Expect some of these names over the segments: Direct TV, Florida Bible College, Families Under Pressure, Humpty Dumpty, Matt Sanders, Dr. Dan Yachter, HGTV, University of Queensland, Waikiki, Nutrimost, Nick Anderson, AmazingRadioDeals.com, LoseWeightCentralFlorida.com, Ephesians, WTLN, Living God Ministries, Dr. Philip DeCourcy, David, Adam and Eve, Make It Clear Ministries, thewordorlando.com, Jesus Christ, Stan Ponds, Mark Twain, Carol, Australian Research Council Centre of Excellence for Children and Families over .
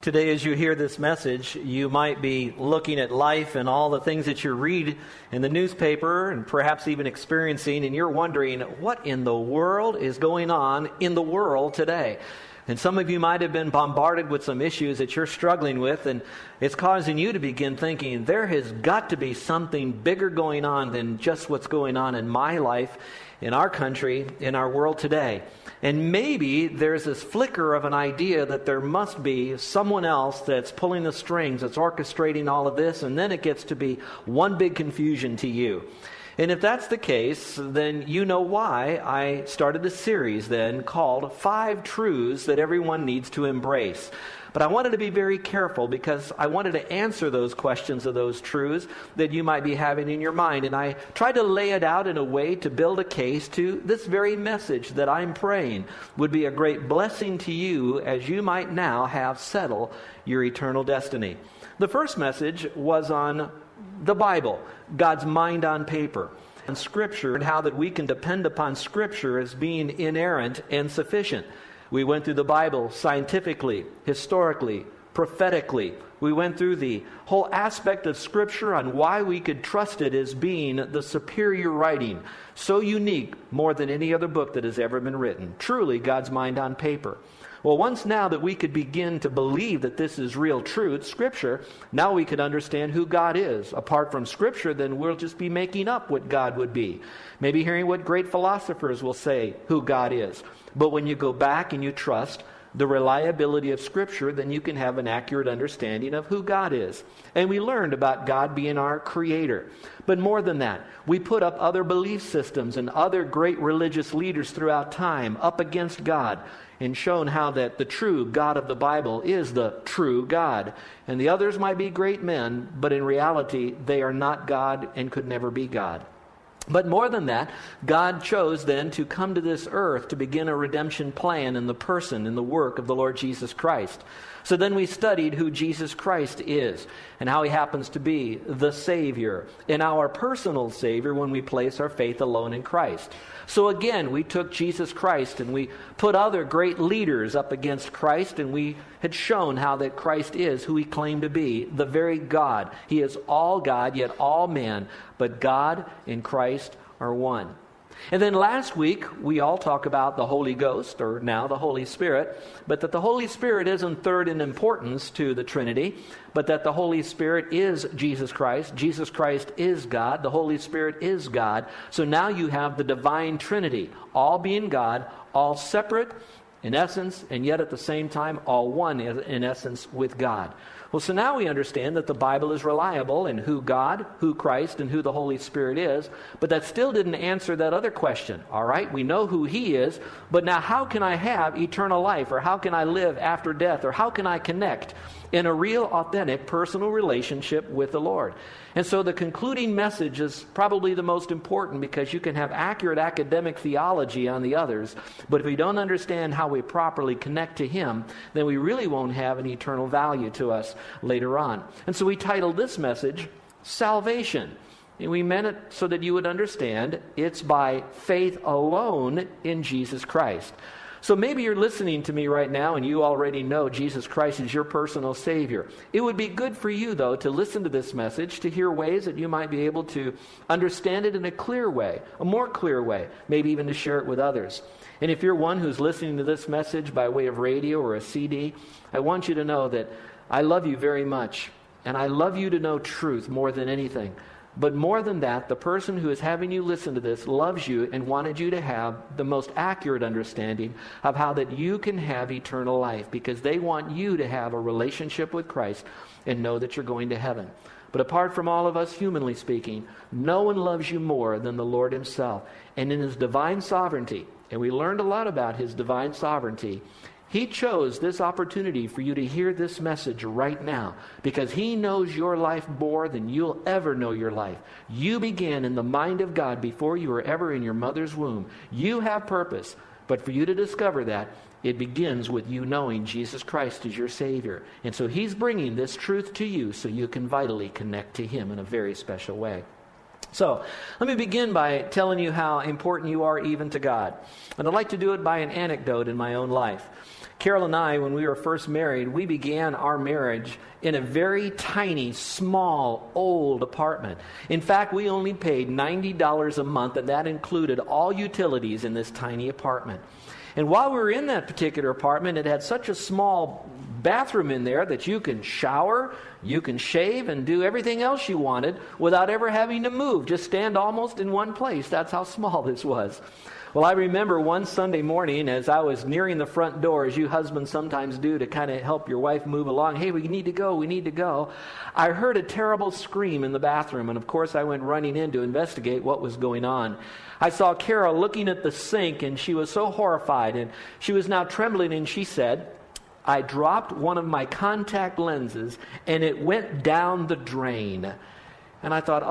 Today, as you hear this message, you might be looking at life and all the things that you read in the newspaper and perhaps even experiencing, and you're wondering, what in the world is going on in the world today? And some of you might have been bombarded with some issues that you're struggling with, and it's causing you to begin thinking, there has got to be something bigger going on than just what's going on in my life, in our country, in our world today. And maybe there's this flicker of an idea that there must be someone else that's pulling the strings, that's orchestrating all of this, and then it gets to be one big confusion to you. And if that's the case, then you know why I started this series then called 5 Truths That Everyone Needs to Embrace. But I wanted to be very careful because I wanted to answer those questions of those truths that you might be having in your mind. And I tried to lay it out in a way to build a case to this very message that I'm praying would be a great blessing to you as you might now have settle your eternal destiny. The first message was on the Bible, God's mind on paper, and Scripture, and how that we can depend upon Scripture as being inerrant and sufficient. We went through the Bible scientifically, historically, prophetically. We went through the whole aspect of Scripture on why we could trust it as being the superior writing, so unique, more than any other book that has ever been written. Truly, God's mind on paper. Well, once now that we could begin to believe that this is real truth, Scripture, now we could understand who God is. Apart from Scripture, then we'll just be making up what God would be. Maybe hearing what great philosophers will say who God is. But when you go back and you trust the reliability of Scripture, then you can have an accurate understanding of who God is. And we learned about God being our creator. But more than that, we put up other belief systems and other great religious leaders throughout time up against God, and shown how that the true God of the Bible is the true God. And the others might be great men, but in reality, they are not God and could never be God. But more than that, God chose then to come to this earth to begin a redemption plan in the person, in the work of the Lord Jesus Christ. So then we studied who Jesus Christ is and how he happens to be the Savior and our personal Savior when we place our faith alone in Christ. So again, we took Jesus Christ and we put other great leaders up against Christ, and we had shown how that Christ is who he claimed to be, the very God. He is all God, yet all man, but God and Christ are one. And then last week, we all talk about the Holy Ghost, or now the Holy Spirit, but that the Holy Spirit isn't third in importance to the Trinity, but that the Holy Spirit is Jesus Christ. Jesus Christ is God. The Holy Spirit is God. So now you have the divine Trinity, all being God, all separate in essence, and yet at the same time, all one in essence with God. Well, so now we understand that the Bible is reliable in who God, who Christ, and who the Holy Spirit is, but that still didn't answer that other question. All right, we know who he is, but now how can I have eternal life, or how can I live after death, or how can I connect in a real, authentic, personal relationship with the Lord? And so the concluding message is probably the most important, because you can have accurate academic theology on the others, but if we don't understand how we properly connect to him, then we really won't have an eternal value to us later on. And so we titled this message, Salvation. And we meant it so that you would understand it's by faith alone in Jesus Christ. So maybe you're listening to me right now and you already know Jesus Christ is your personal Savior. It would be good for you, though, to listen to this message, to hear ways that you might be able to understand it in a clear way, a more clear way, maybe even to share it with others. And if you're one who's listening to this message by way of radio or a CD, I want you to know that I love you very much, and I love you to know truth more than anything. But more than that, the person who is having you listen to this loves you and wanted you to have the most accurate understanding of how that you can have eternal life, because they want you to have a relationship with Christ and know that you're going to heaven. But apart from all of us, humanly speaking, no one loves you more than the Lord Himself. And in His divine sovereignty, and we learned a lot about His divine sovereignty, He chose this opportunity for you to hear this message right now, because He knows your life more than you'll ever know your life. You began in the mind of God before you were ever in your mother's womb. You have purpose, but for you to discover that, it begins with you knowing Jesus Christ is your Savior. And so He's bringing this truth to you so you can vitally connect to Him in a very special way. So, let me begin by telling you how important you are even to God. And I'd like to do it by an anecdote in my own life. Carol and I, when we were first married, we began our marriage in a very tiny, small, old apartment. In fact, we only paid $90 a month, and that included all utilities in this tiny apartment. And while we were in that particular apartment, it had such a small bathroom in there that you can shower, you can shave, and do everything else you wanted without ever having to move. Just stand almost in one place. That's how small this was. Well, I remember one Sunday morning as I was nearing the front door, as you husbands sometimes do to kind of help your wife move along, hey, we need to go. I heard a terrible scream in the bathroom, and of course I went running in to investigate what was going on. I saw Carol looking at the sink, and she was so horrified, and she was now trembling, and she said, I dropped one of my contact lenses, and it went down the drain. And I thought,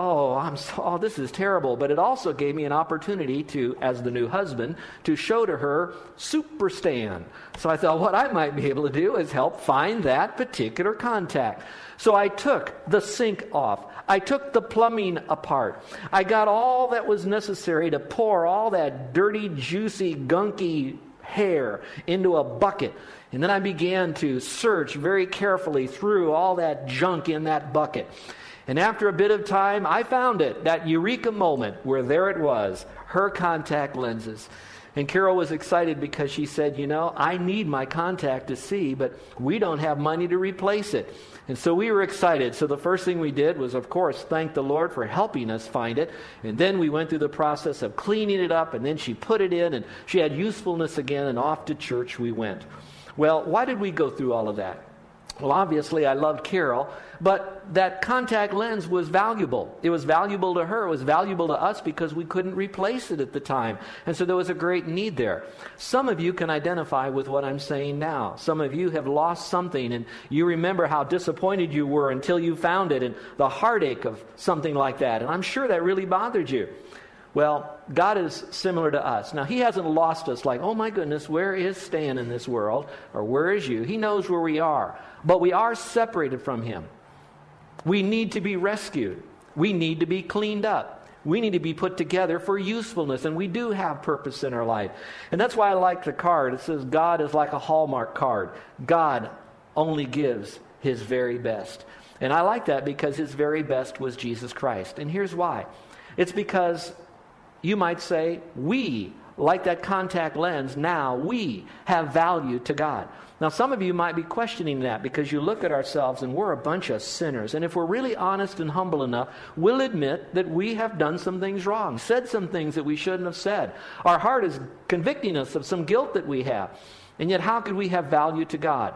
this is terrible. But it also gave me an opportunity to, as the new husband, to show to her Super Stan. So I thought what I might be able to do is help find that particular contact. So I took the sink off. I took the plumbing apart. I got all that was necessary to pour all that dirty, juicy, gunky hair into a bucket. And then I began to search very carefully through all that junk in that bucket. And after a bit of time, I found it, that eureka moment where there it was, her contact lenses. And Carol was excited because she said, I need my contact to see, but we don't have money to replace it. And so we were excited. So the first thing we did was, of course, thank the Lord for helping us find it. And then we went through the process of cleaning it up, and then she put it in, and she had usefulness again, and off to church we went. Well, why did we go through all of that? Well, obviously, I loved Carol, but that contact lens was valuable. It was valuable to her. It was valuable to us because we couldn't replace it at the time. And so there was a great need there. Some of you can identify with what I'm saying now. Some of you have lost something, and you remember how disappointed you were until you found it, and the heartache of something like that. And I'm sure that really bothered you. Well, God is similar to us. Now, He hasn't lost us like, oh my goodness, where is Stan in this world? Or where is you? He knows where we are. But we are separated from Him. We need to be rescued. We need to be cleaned up. We need to be put together for usefulness. And we do have purpose in our life. And that's why I like the card. It says, God is like a Hallmark card. God only gives His very best. And I like that because His very best was Jesus Christ. And here's why. It's because, you might say, we, like that contact lens, now we have value to God. Now, some of you might be questioning that because you look at ourselves and we're a bunch of sinners. And if we're really honest and humble enough, we'll admit that we have done some things wrong, said some things that we shouldn't have said. Our heart is convicting us of some guilt that we have. And yet, how could we have value to God?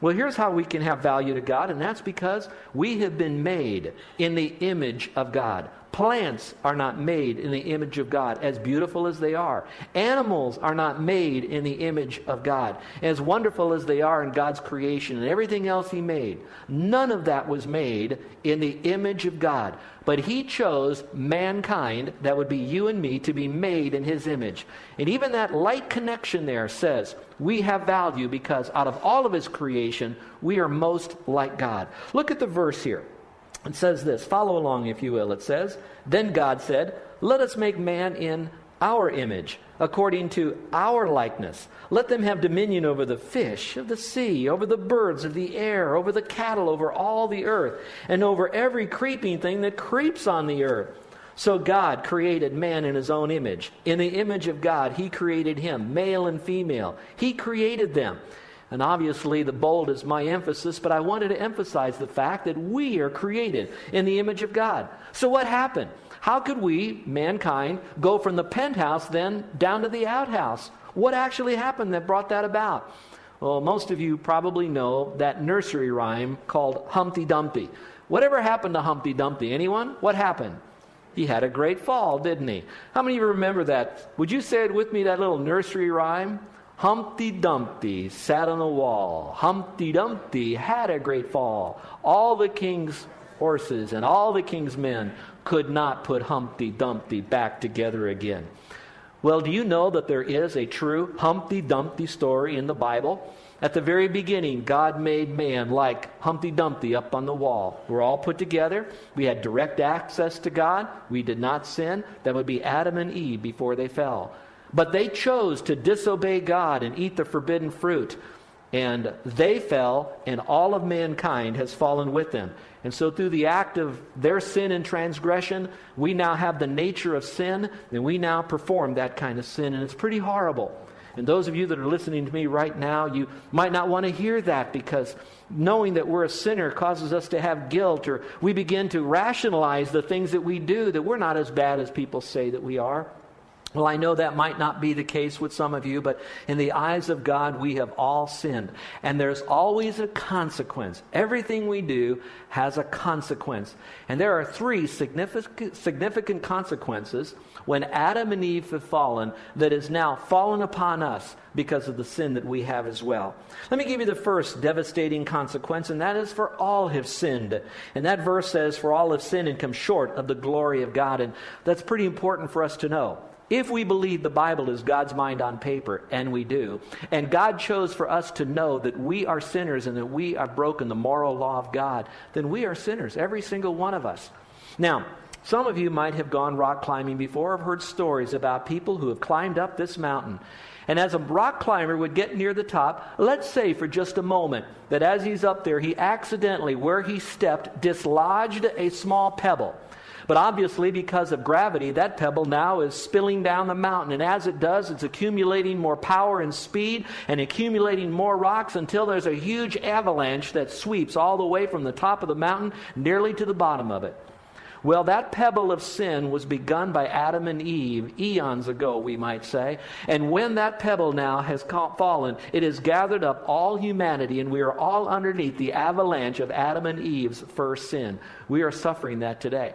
Well, here's how we can have value to God, and that's because we have been made in the image of God. Plants are not made in the image of God, as beautiful as they are. Animals are not made in the image of God, as wonderful as they are in God's creation and everything else He made. None of that was made in the image of God. But He chose mankind, that would be you and me, to be made in His image. And even that light connection there says we have value because out of all of His creation, we are most like God. Look at the verse here. It says this. Follow along, if you will. It says, Then God said, Let us make man in our image, according to our likeness. Let them have dominion over the fish of the sea, over the birds of the air, over the cattle, over all the earth, and over every creeping thing that creeps on the earth. So God created man in his own image. In the image of God, he created him, male and female. He created them. And obviously the bold is my emphasis, but I wanted to emphasize the fact that we are created in the image of God. So what happened? How could we, mankind, go from the penthouse then down to the outhouse? What actually happened that brought that about? Well, most of you probably know that nursery rhyme called Humpty Dumpty. Whatever happened to Humpty Dumpty? Anyone? What happened? He had a great fall, didn't he? How many of you remember that? Would you say it with me, that little nursery rhyme? Humpty Dumpty sat on a wall. Humpty Dumpty had a great fall. All the king's horses and all the king's men could not put Humpty Dumpty back together again. Well, do you know that there is a true Humpty Dumpty story in the Bible? At the very beginning, God made man like Humpty Dumpty up on the wall. We're all put together. We had direct access to God. We did not sin. That would be Adam and Eve before they fell. But they chose to disobey God and eat the forbidden fruit. And they fell, and all of mankind has fallen with them. And so through the act of their sin and transgression, we now have the nature of sin, and we now perform that kind of sin, and it's pretty horrible. And those of you that are listening to me right now, you might not want to hear that, because knowing that we're a sinner causes us to have guilt, or we begin to rationalize the things that we do, that we're not as bad as people say that we are. Well, I know that might not be the case with some of you, but in the eyes of God, we have all sinned. And there's always a consequence. Everything we do has a consequence. And there are three significant consequences when Adam and Eve have fallen that is now fallen upon us because of the sin that we have as well. Let me give you the first devastating consequence, and that is, for all have sinned. And that verse says, for all have sinned and come short of the glory of God. And that's pretty important for us to know. If we believe the Bible is God's mind on paper, and we do, and God chose for us to know that we are sinners and that we have broken the moral law of God, then we are sinners, every single one of us. Now, some of you might have gone rock climbing before. I've heard stories about people who have climbed up this mountain. And as a rock climber would get near the top, let's say for just a moment that as he's up there, he accidentally, where he stepped, dislodged a small pebble. But obviously, because of gravity, that pebble now is spilling down the mountain. And as it does, it's accumulating more power and speed and accumulating more rocks until there's a huge avalanche that sweeps all the way from the top of the mountain nearly to the bottom of it. Well, that pebble of sin was begun by Adam and Eve eons ago, we might say. And when that pebble now has fallen, it has gathered up all humanity, and we are all underneath the avalanche of Adam and Eve's first sin. We are suffering that today.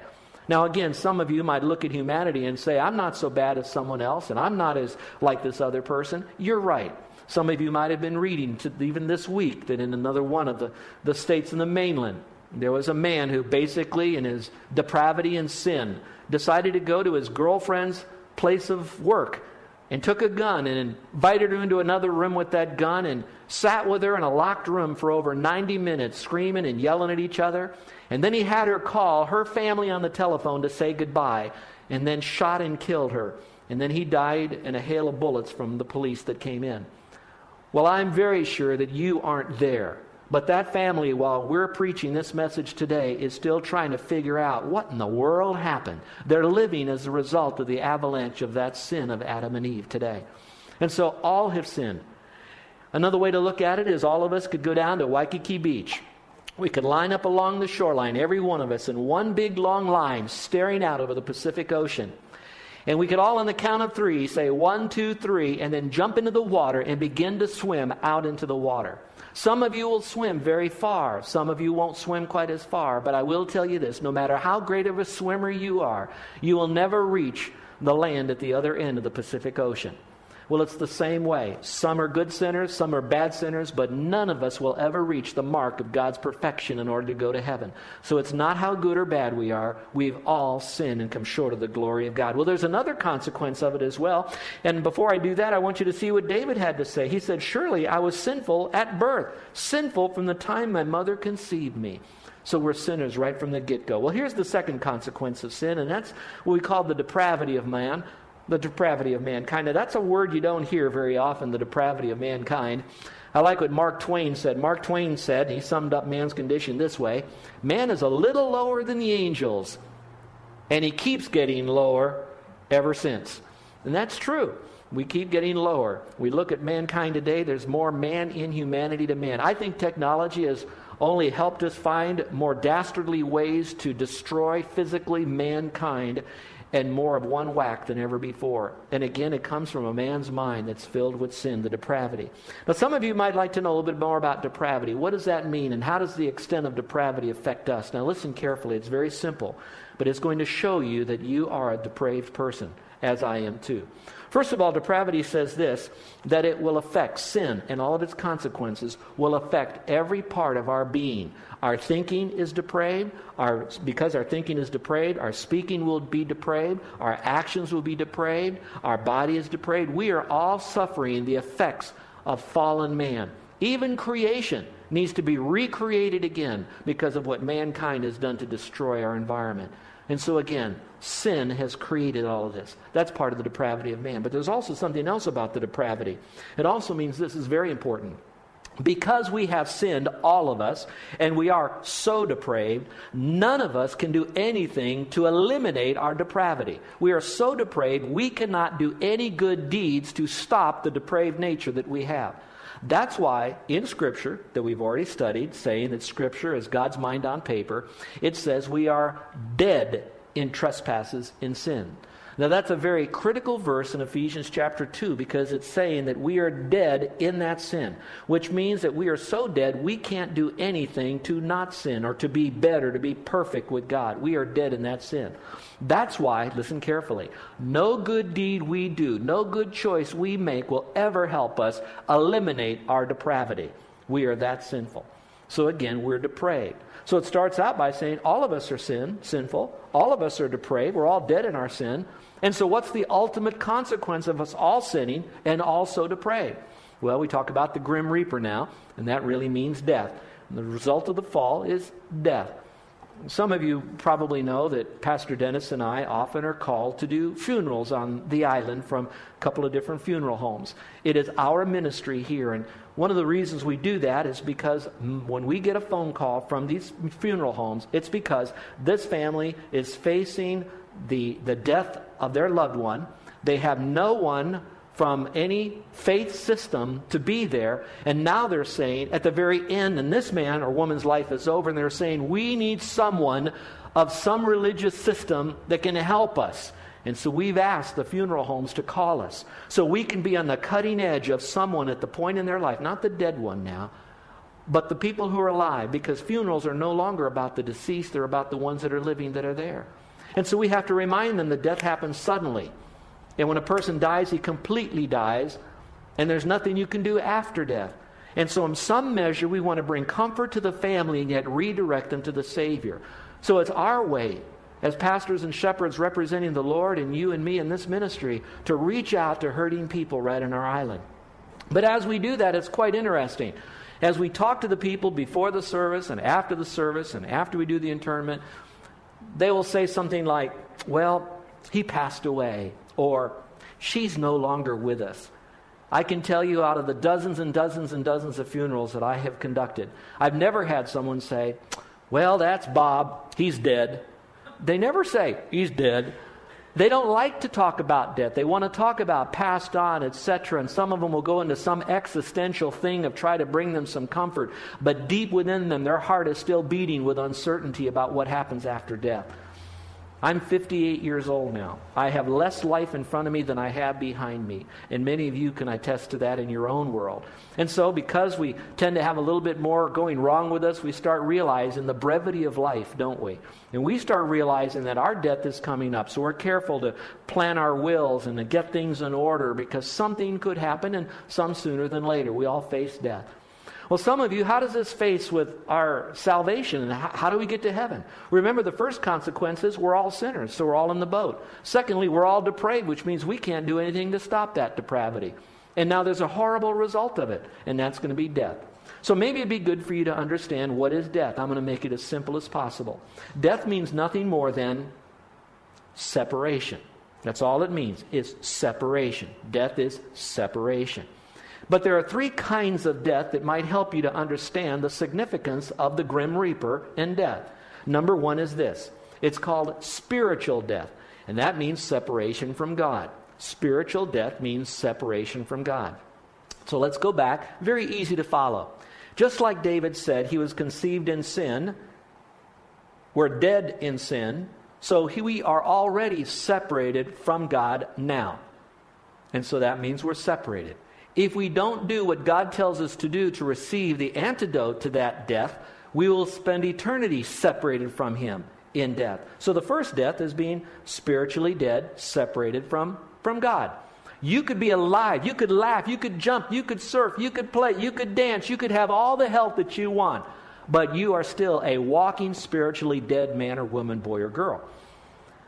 Now, again, some of you might look at humanity and say, I'm not so bad as someone else, and I'm not as like this other person. You're right. Some of you might have been reading even this week that in another one of the states in the mainland, there was a man who basically, in his depravity and sin, decided to go to his girlfriend's place of work and took a gun and invited her into another room with that gun and sat with her in a locked room for over 90 minutes, screaming and yelling at each other. And then he had her call her family on the telephone to say goodbye, and then shot and killed her. And then he died in a hail of bullets from the police that came in. Well, I'm very sure that you aren't there. But that family, while we're preaching this message today, is still trying to figure out what in the world happened. They're living as a result of the avalanche of that sin of Adam and Eve today. And so all have sinned. Another way to look at it is all of us could go down to Waikiki Beach. We could line up along the shoreline, every one of us, in one big long line staring out over the Pacific Ocean. And we could all, on the count of three, say 1, 2, 3, and then jump into the water and begin to swim out into the water. Some of you will swim very far. Some of you won't swim quite as far. But I will tell you this, no matter how great of a swimmer you are, you will never reach the land at the other end of the Pacific Ocean. Well, it's the same way. Some are good sinners, some are bad sinners, but none of us will ever reach the mark of God's perfection in order to go to heaven. So it's not how good or bad we are. We've all sinned and come short of the glory of God. Well, there's another consequence of it as well. And before I do that, I want you to see what David had to say. He said, surely I was sinful at birth, sinful from the time my mother conceived me. So we're sinners right from the get-go. Well, here's the second consequence of sin, and that's what we call the depravity of man. The depravity of mankind. Now, that's a word you don't hear very often, the depravity of mankind. I like what Mark Twain said. Mark Twain said, he summed up man's condition this way, man is a little lower than the angels, and he keeps getting lower ever since. And that's true. We keep getting lower. We look at mankind today, there's more man in humanity to man. I think technology has only helped us find more dastardly ways to destroy physically mankind and more of one whack than ever before. And again, it comes from a man's mind that's filled with sin, the depravity. Now, some of you might like to know a little bit more about depravity. What does that mean, and how does the extent of depravity affect us? Now, listen carefully. It's very simple, but it's going to show you that you are a depraved person, as I am too. First of all, depravity says this, that it will affect sin, and all of its consequences will affect every part of our being. Our thinking is depraved. Because our thinking is depraved, our speaking will be depraved. Our actions will be depraved. Our body is depraved. We are all suffering the effects of fallen man. Even creation needs to be recreated again because of what mankind has done to destroy our environment. And so again, sin has created all of this. That's part of the depravity of man. But there's also something else about the depravity. It also means this is very important. Because we have sinned, all of us, and we are so depraved, none of us can do anything to eliminate our depravity. We are so depraved, we cannot do any good deeds to stop the depraved nature that we have. That's why in Scripture, that we've already studied, saying that Scripture is God's mind on paper, it says we are dead in trespasses and sin. Now that's a very critical verse in Ephesians chapter 2 because it's saying that we are dead in that sin, which means that we are so dead we can't do anything to not sin or to be better, to be perfect with God. We are dead in that sin. That's why, listen carefully, no good deed we do, no good choice we make will ever help us eliminate our depravity. We are that sinful. So again, we're depraved. So it starts out by saying all of us are sinful. All of us are depraved. We're all dead in our sin. And so what's the ultimate consequence of us all sinning and also depraved? Well, we talk about the grim reaper now, and that really means death. And the result of the fall is death. Some of you probably know that Pastor Dennis and I often are called to do funerals on the island from a couple of different funeral homes. It is our ministry here, and one of the reasons we do that is because when we get a phone call from these funeral homes, it's because this family is facing the death of their loved one. They have no one from any faith system to be there. And now they're saying at the very end, and this man or woman's life is over, and they're saying, we need someone of some religious system that can help us. And so we've asked the funeral homes to call us so we can be on the cutting edge of someone at the point in their life, not the dead one now, but the people who are alive, because funerals are no longer about the deceased, they're about the ones that are living that are there. And so we have to remind them that death happens suddenly. And when a person dies, he completely dies, and there's nothing you can do after death. And so in some measure, we want to bring comfort to the family and yet redirect them to the Savior. So it's our way, as pastors and shepherds representing the Lord and you and me in this ministry, to reach out to hurting people right on our island. But as we do that, it's quite interesting. As we talk to the people before the service and after we do the interment, they will say something like, well, he passed away. Or, she's no longer with us. I can tell you out of the dozens and dozens and dozens of funerals that I have conducted, I've never had someone say, well, that's Bob, he's dead. They never say, he's dead. They don't like to talk about death. They want to talk about passed on, etc. And some of them will go into some existential thing of try to bring them some comfort. But deep within them, their heart is still beating with uncertainty about what happens after death. I'm 58 years old now. I have less life in front of me than I have behind me. And many of you can attest to that in your own world. And so because we tend to have a little bit more going wrong with us, we start realizing the brevity of life, don't we? And we start realizing that our death is coming up. So we're careful to plan our wills and to get things in order because something could happen, and some sooner than later. We all face death. Well, some of you, how does this face with our salvation, and how do we get to heaven? Remember, the first consequence is we're all sinners, so we're all in the boat. Secondly, we're all depraved, which means we can't do anything to stop that depravity. And now there's a horrible result of it, and that's going to be death. So maybe it'd be good for you to understand what is death. I'm going to make it as simple as possible. Death means nothing more than separation. That's all it means, is separation. Death is separation. But there are three kinds of death that might help you to understand the significance of the grim reaper and death. Number one is this. It's called spiritual death, and that means separation from God. Spiritual death means separation from God. So let's go back. Very easy to follow. Just like David said, he was conceived in sin. We're dead in sin. So we are already separated from God now. And so that means we're separated. If we don't do what God tells us to do to receive the antidote to that death, we will spend eternity separated from Him in death. So the first death is being spiritually dead, separated from God. You could be alive. You could laugh. You could jump. You could surf. You could play. You could dance. You could have all the health that you want. But you are still a walking, spiritually dead man or woman, boy or girl.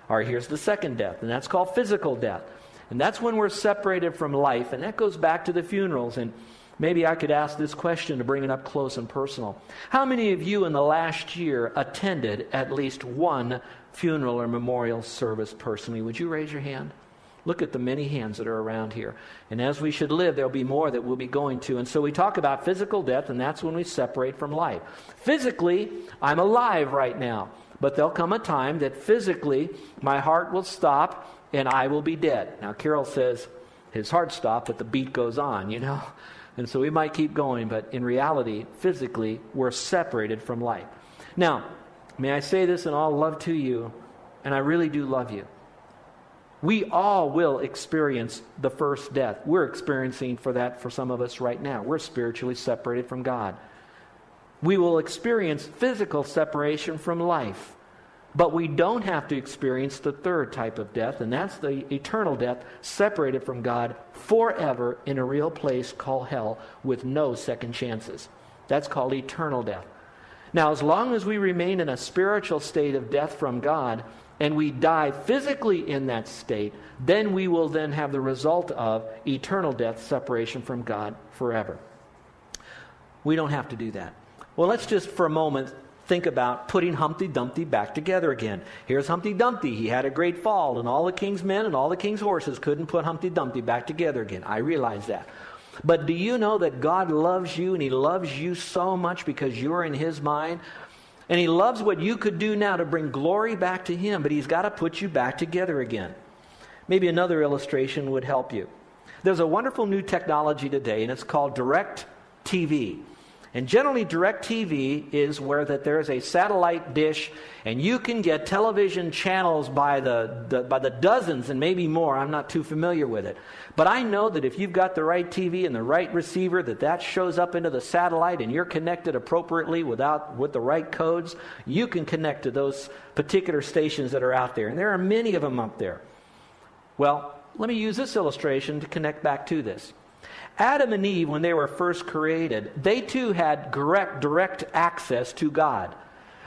All right, here's the second death, and that's called physical death. And that's when we're separated from life, and that goes back to the funerals. And maybe I could ask this question to bring it up close and personal. How many of you in the last year attended at least one funeral or memorial service personally? Would you raise your hand? Look at the many hands that are around here. And as we should live, there'll be more that we'll be going to. And so we talk about physical death, and that's when we separate from life. Physically, I'm alive right now. But there'll come a time that physically my heart will stop and I will be dead. Now, Carol says his heart stopped, but the beat goes on, you know. And so we might keep going, but in reality, physically, we're separated from life. Now, may I say this in all love to you, and I really do love you. We all will experience the first death. We're experiencing for some of us right now. We're spiritually separated from God. We will experience physical separation from life. But we don't have to experience the third type of death, and that's the eternal death, separated from God forever in a real place called hell with no second chances. That's called eternal death. Now, as long as we remain in a spiritual state of death from God, and we die physically in that state, then we will then have the result of eternal death, separation from God forever. We don't have to do that. Well, let's just for a moment think about putting Humpty Dumpty back together again. Here's Humpty Dumpty. He had a great fall, and all the king's men and all the king's horses couldn't put Humpty Dumpty back together again. I realize that. But do you know that God loves you, and He loves you so much because you're in His mind? And He loves what you could do now to bring glory back to Him, but He's got to put you back together again. Maybe another illustration would help you. There's a wonderful new technology today, and it's called Direct TV. And generally, Direct TV is where that there is a satellite dish, and you can get television channels by the dozens and maybe more. I'm not too familiar with it. But I know that if you've got the right TV and the right receiver, that shows up into the satellite, and you're connected appropriately with the right codes, you can connect to those particular stations that are out there. And there are many of them up there. Well, let me use this illustration to connect back to this. Adam and Eve, when they were first created, they too had direct access to God.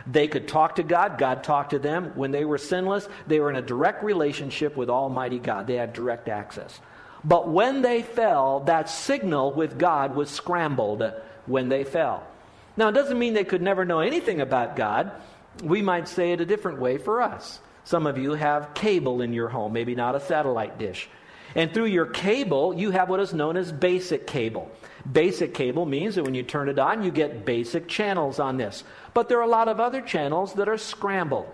They could talk to God. God talked to them. When they were sinless, they were in a direct relationship with Almighty God. They had direct access. But when they fell, that signal with God was scrambled when they fell. Now, it doesn't mean they could never know anything about God. We might say it a different way for us. Some of you have cable in your home, maybe not a satellite dish. And through your cable, you have what is known as basic cable. Basic cable means that when you turn it on, you get basic channels on this. But there are a lot of other channels that are scrambled.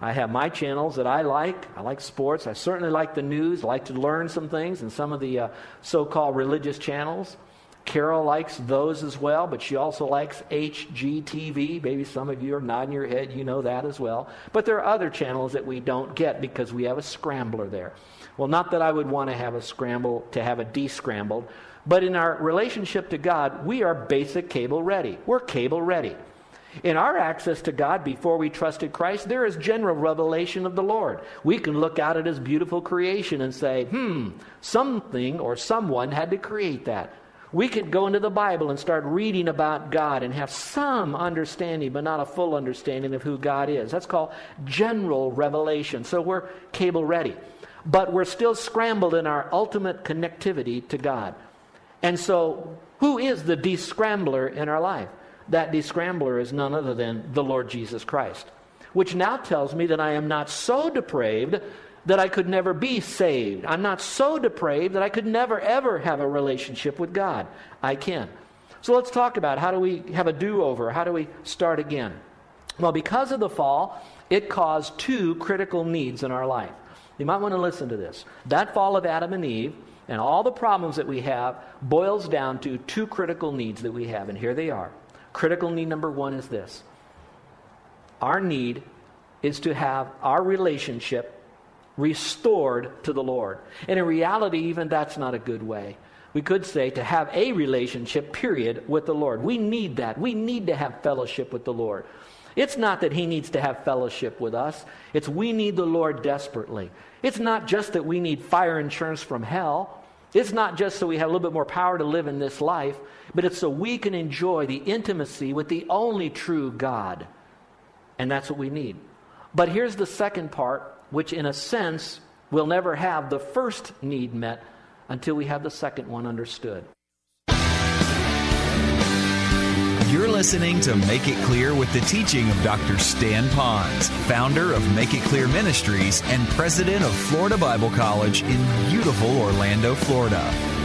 I have my channels that I like. I like sports. I certainly like the news. I like to learn some things and some of the so-called religious channels. Carol likes those as well, but she also likes HGTV. Maybe some of you are nodding your head. You know that as well. But there are other channels that we don't get because we have a scrambler there. Well, not that I would want to have a scramble, to have a descrambled, but in our relationship to God, we are basic cable ready. We're cable ready. In our access to God before we trusted Christ, there is general revelation of the Lord. We can look out at His beautiful creation and say, something or someone had to create that. We could go into the Bible and start reading about God and have some understanding, but not a full understanding of who God is. That's called general revelation. So we're cable ready. But we're still scrambled in our ultimate connectivity to God. And so, who is the descrambler in our life? That descrambler is none other than the Lord Jesus Christ, which now tells me that I am not so depraved that I could never be saved. I'm not so depraved that I could never, ever have a relationship with God. I can. So let's talk about, how do we have a do-over? How do we start again? Well, because of the fall, it caused two critical needs in our life. You might want to listen to this. That fall of Adam and Eve and all the problems that we have boils down to two critical needs that we have, and here they are. Critical need number one is this. Our need is to have our relationship restored to the Lord. And in reality, even that's not a good way. We could say to have a relationship, period, with the Lord. We need that. We need to have fellowship with the Lord. It's not that He needs to have fellowship with us. It's we need the Lord desperately. It's not just that we need fire insurance from hell. It's not just so we have a little bit more power to live in this life, but it's so we can enjoy the intimacy with the only true God. And that's what we need. But here's the second part, which in a sense we'll never have the first need met until we have the second one understood. You're listening to Make It Clear with the teaching of Dr. Stan Ponds, founder of Make It Clear Ministries and president of Florida Bible College in beautiful Orlando, Florida.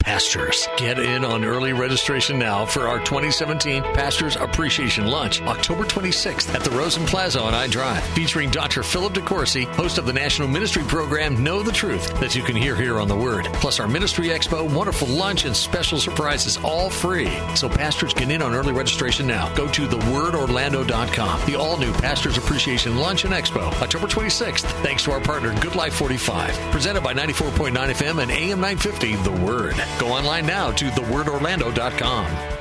Pastors, get in on early registration now for our 2017 Pastors Appreciation Lunch, October 26th at the Rosen Plaza on I-Drive, featuring Dr. Philip DeCourcy, host of the National Ministry Program, Know the Truth, that you can hear here on The Word. Plus our Ministry Expo, wonderful lunch, and special surprises, all free. So pastors, get in on early registration now. Go to thewordorlando.com, the all-new Pastors Appreciation Lunch and Expo, October 26th, thanks to our partner, Good Life 45, presented by 94.9 FM and AM 950, The Word. Go online now to thewordorlando.com.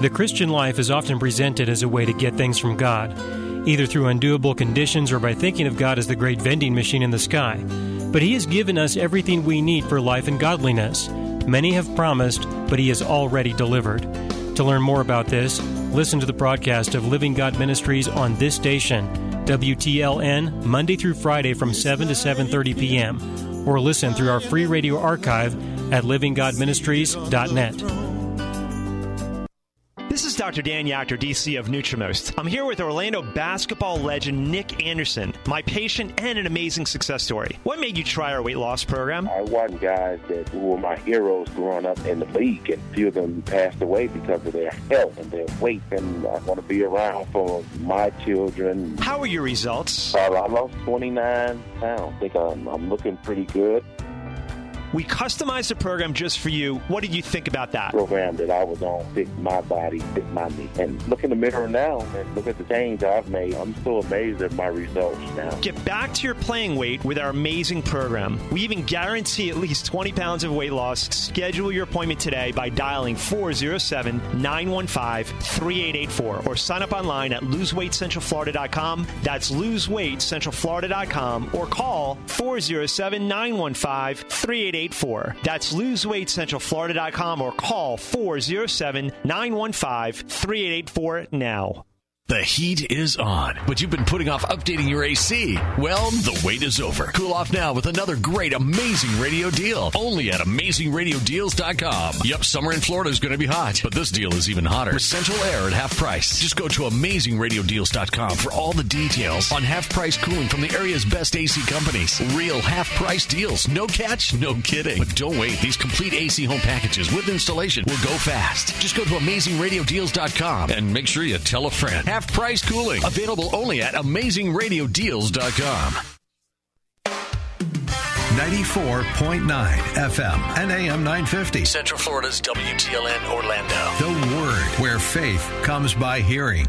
The Christian life is often presented as a way to get things from God, either through undoable conditions or by thinking of God as the great vending machine in the sky. But He has given us everything we need for life and godliness. Many have promised, but He has already delivered. To learn more about this, listen to the broadcast of Living God Ministries on this station, WTLN, Monday through Friday from 7 to 7:30 p.m., or listen through our free radio archive at livinggodministries.net. This is Dr. Dan Yachter, DC of Nutrimost. I'm here with Orlando basketball legend Nick Anderson, my patient and an amazing success story. What made you try our weight loss program? I watched guys that were my heroes growing up in the league, and a few of them passed away because of their health and their weight, and I want to be around for my children. How were your results? I lost 29 pounds. I think I'm looking pretty good. We customized the program just for you. What did you think about that? Program that I was on fit my body, fit my knee. And look in the mirror now and look at the change I've made. I'm so amazed at my results now. Get back to your playing weight with our amazing program. We even guarantee at least 20 pounds of weight loss. Schedule your appointment today by dialing 407-915-3884 or sign up online at LoseWeightCentralFlorida.com. That's LoseWeightCentralFlorida.com or call 407-915-3884. That's LoseWeightCentralFlorida.com or call 407-915-3884 now. The heat is on, but you've been putting off updating your AC. Well, the wait is over. Cool off now with another great Amazing Radio deal, only at AmazingRadioDeals.com. Yep, summer in Florida is going to be hot, but this deal is even hotter with central air at half price. Just go to AmazingRadioDeals.com for all the details on half-price cooling from the area's best AC companies. Real half-price deals. No catch, no kidding. But don't wait. These complete AC home packages with installation will go fast. Just go to AmazingRadioDeals.com and make sure you tell a friend. Half-price cooling. Available only at AmazingRadioDeals.com. 94.9 FM and AM 950. Central Florida's WTLN Orlando. The Word, where faith comes by hearing.